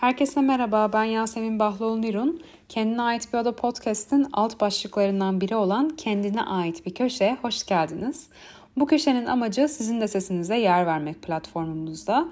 Herkese merhaba, ben Yasemin Bahloğlu Kendine Ait Bir Ada Podcast'in alt başlıklarından biri olan Kendine Ait Bir Köşe, hoş geldiniz. Bu köşenin amacı sizin de sesinize yer vermek platformumuzda.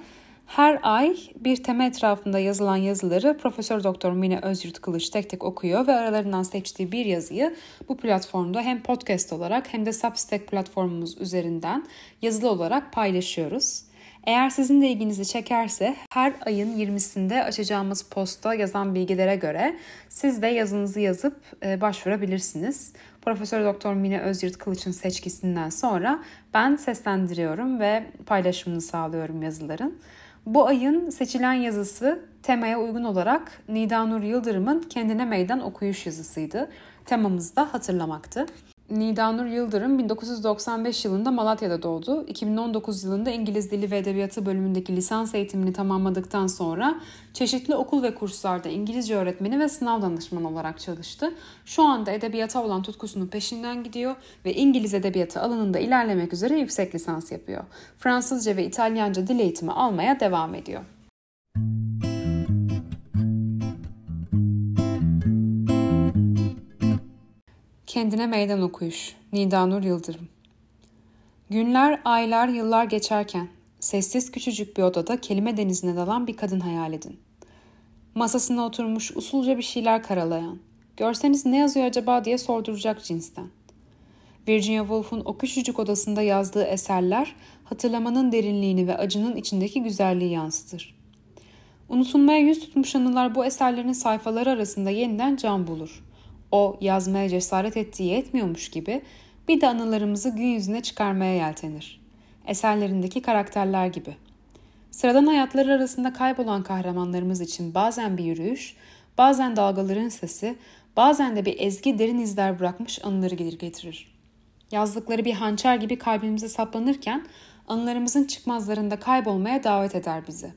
Her ay bir tema etrafında yazılan yazıları Profesör Doktor Mine Özyurt Kılıç tek tek okuyor ve aralarından seçtiği bir yazıyı bu platformda hem podcast olarak hem de Substack platformumuz üzerinden yazılı olarak paylaşıyoruz. Eğer sizin de ilginizi çekerse her ayın 20'sinde açacağımız posta yazan bilgilere göre siz de yazınızı yazıp başvurabilirsiniz. Profesör Doktor Mine Özyurt Kılıç'ın seçkisinden sonra ben seslendiriyorum ve paylaşımını sağlıyorum yazıların. Bu ayın seçilen yazısı temaya uygun olarak Nidanur Yıldırım'ın Kendine Meydan Okuyuş yazısıydı. Temamız da hatırlamaktı. Nidanur Yıldırım 1995 yılında Malatya'da doğdu. 2019 yılında İngiliz Dili ve Edebiyatı bölümündeki lisans eğitimini tamamladıktan sonra çeşitli okul ve kurslarda İngilizce öğretmeni ve sınav danışmanı olarak çalıştı. Şu anda edebiyata olan tutkusunun peşinden gidiyor ve İngiliz edebiyatı alanında ilerlemek üzere yüksek lisans yapıyor. Fransızca ve İtalyanca dil eğitimi almaya devam ediyor. Kendine Meydan Okuyuş, Nidanur Yıldırım. Günler, aylar, yıllar geçerken sessiz küçücük bir odada kelime denizine dalan bir kadın hayal edin. Masasına oturmuş usulca bir şeyler karalayan, görseniz ne yazıyor acaba diye sorduracak cinsten. Virginia Woolf'un o küçücük odasında yazdığı eserler hatırlamanın derinliğini ve acının içindeki güzelliği yansıtır. Unutulmaya yüz tutmuş anılar bu eserlerin sayfaları arasında yeniden can bulur. O yazmaya cesaret ettiği yetmiyormuş gibi bir de anılarımızı gün yüzüne çıkarmaya yeltenir. Eserlerindeki karakterler gibi. Sıradan hayatları arasında kaybolan kahramanlarımız için bazen bir yürüyüş, bazen dalgaların sesi, bazen de bir ezgi derin izler bırakmış anıları gelir getirir. Yazdıkları bir hançer gibi kalbimize saplanırken anılarımızın çıkmazlarında kaybolmaya davet eder bizi.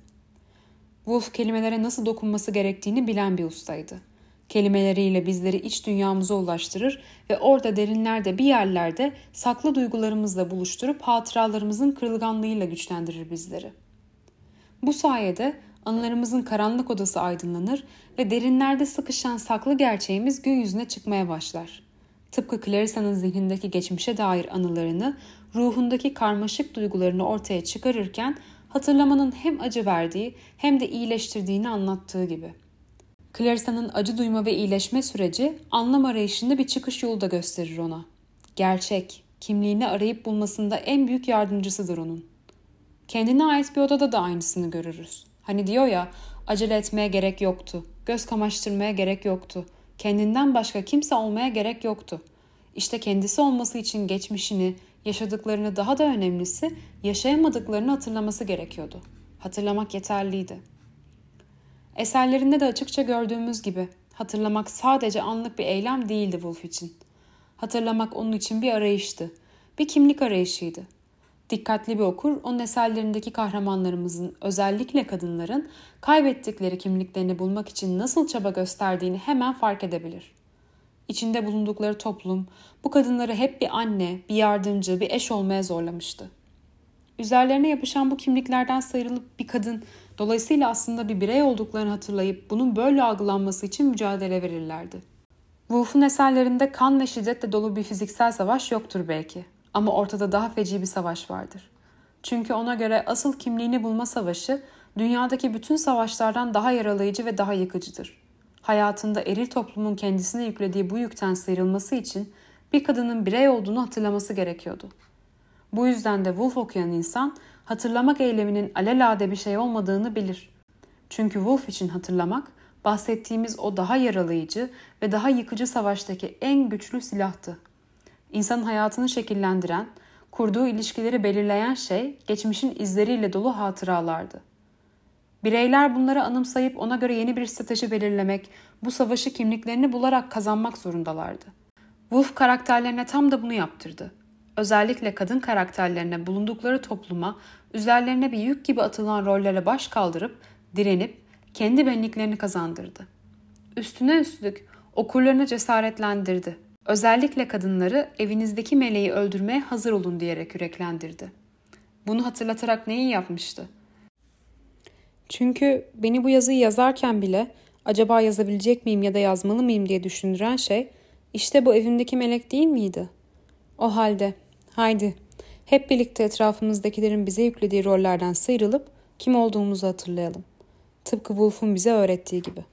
Woolf kelimelere nasıl dokunması gerektiğini bilen bir ustaydı. Kelimeleriyle bizleri iç dünyamıza ulaştırır ve orada derinlerde bir yerlerde saklı duygularımızla buluşturup hatıralarımızın kırılganlığıyla güçlendirir bizleri. Bu sayede anılarımızın karanlık odası aydınlanır ve derinlerde sıkışan saklı gerçeğimiz gün yüzüne çıkmaya başlar. Tıpkı Clarissa'nın zihnindeki geçmişe dair anılarını, ruhundaki karmaşık duygularını ortaya çıkarırken hatırlamanın hem acı verdiği hem de iyileştirdiğini anlattığı gibi. Clarissa'nın acı duyma ve iyileşme süreci anlam arayışında bir çıkış yolu da gösterir ona. Gerçek, kimliğini arayıp bulmasında en büyük yardımcısıdır onun. Kendine ait bir odada da aynısını görürüz. Hani diyor ya, acele etmeye gerek yoktu, göz kamaştırmaya gerek yoktu, kendinden başka kimse olmaya gerek yoktu. İşte kendisi olması için geçmişini, yaşadıklarını daha da önemlisi yaşayamadıklarını hatırlaması gerekiyordu. Hatırlamak yeterliydi. Eserlerinde de açıkça gördüğümüz gibi hatırlamak sadece anlık bir eylem değildi Woolf için. Hatırlamak onun için bir arayıştı, bir kimlik arayışıydı. Dikkatli bir okur onun eserlerindeki kahramanlarımızın, özellikle kadınların kaybettikleri kimliklerini bulmak için nasıl çaba gösterdiğini hemen fark edebilir. İçinde bulundukları toplum bu kadınları hep bir anne, bir yardımcı, bir eş olmaya zorlamıştı. Üzerlerine yapışan bu kimliklerden sıyrılıp bir kadın, dolayısıyla aslında bir birey olduklarını hatırlayıp bunun böyle algılanması için mücadele verirlerdi. Woolf'un eserlerinde kan ve şiddetle dolu bir fiziksel savaş yoktur belki ama ortada daha feci bir savaş vardır. Çünkü ona göre asıl kimliğini bulma savaşı dünyadaki bütün savaşlardan daha yaralayıcı ve daha yıkıcıdır. Hayatında eril toplumun kendisine yüklediği bu yükten sıyrılması için bir kadının birey olduğunu hatırlaması gerekiyordu. Bu yüzden de Woolf okuyan insan hatırlamak eyleminin alelade bir şey olmadığını bilir. Çünkü Woolf için hatırlamak bahsettiğimiz o daha yaralayıcı ve daha yıkıcı savaştaki en güçlü silahtı. İnsanın hayatını şekillendiren, kurduğu ilişkileri belirleyen şey geçmişin izleriyle dolu hatıralardı. Bireyler bunları anımsayıp ona göre yeni bir strateji belirlemek, bu savaşı kimliklerini bularak kazanmak zorundalardı. Woolf karakterlerine tam da bunu yaptırdı. Özellikle kadın karakterlerine bulundukları topluma, üzerlerine bir yük gibi atılan rollere baş kaldırıp, direnip kendi benliklerini kazandırdı. Üstüne üstlük okurlarını cesaretlendirdi. Özellikle kadınları evinizdeki meleği öldürmeye hazır olun diyerek yüreklendirdi. Bunu hatırlatarak neyi yapmıştı? Çünkü beni bu yazıyı yazarken bile acaba yazabilecek miyim ya da yazmalı mıyım diye düşündüren şey işte bu evimdeki melek değil miydi? O halde haydi hep birlikte etrafımızdakilerin bize yüklediği rollerden sıyrılıp kim olduğumuzu hatırlayalım. Tıpkı Woolf'un bize öğrettiği gibi.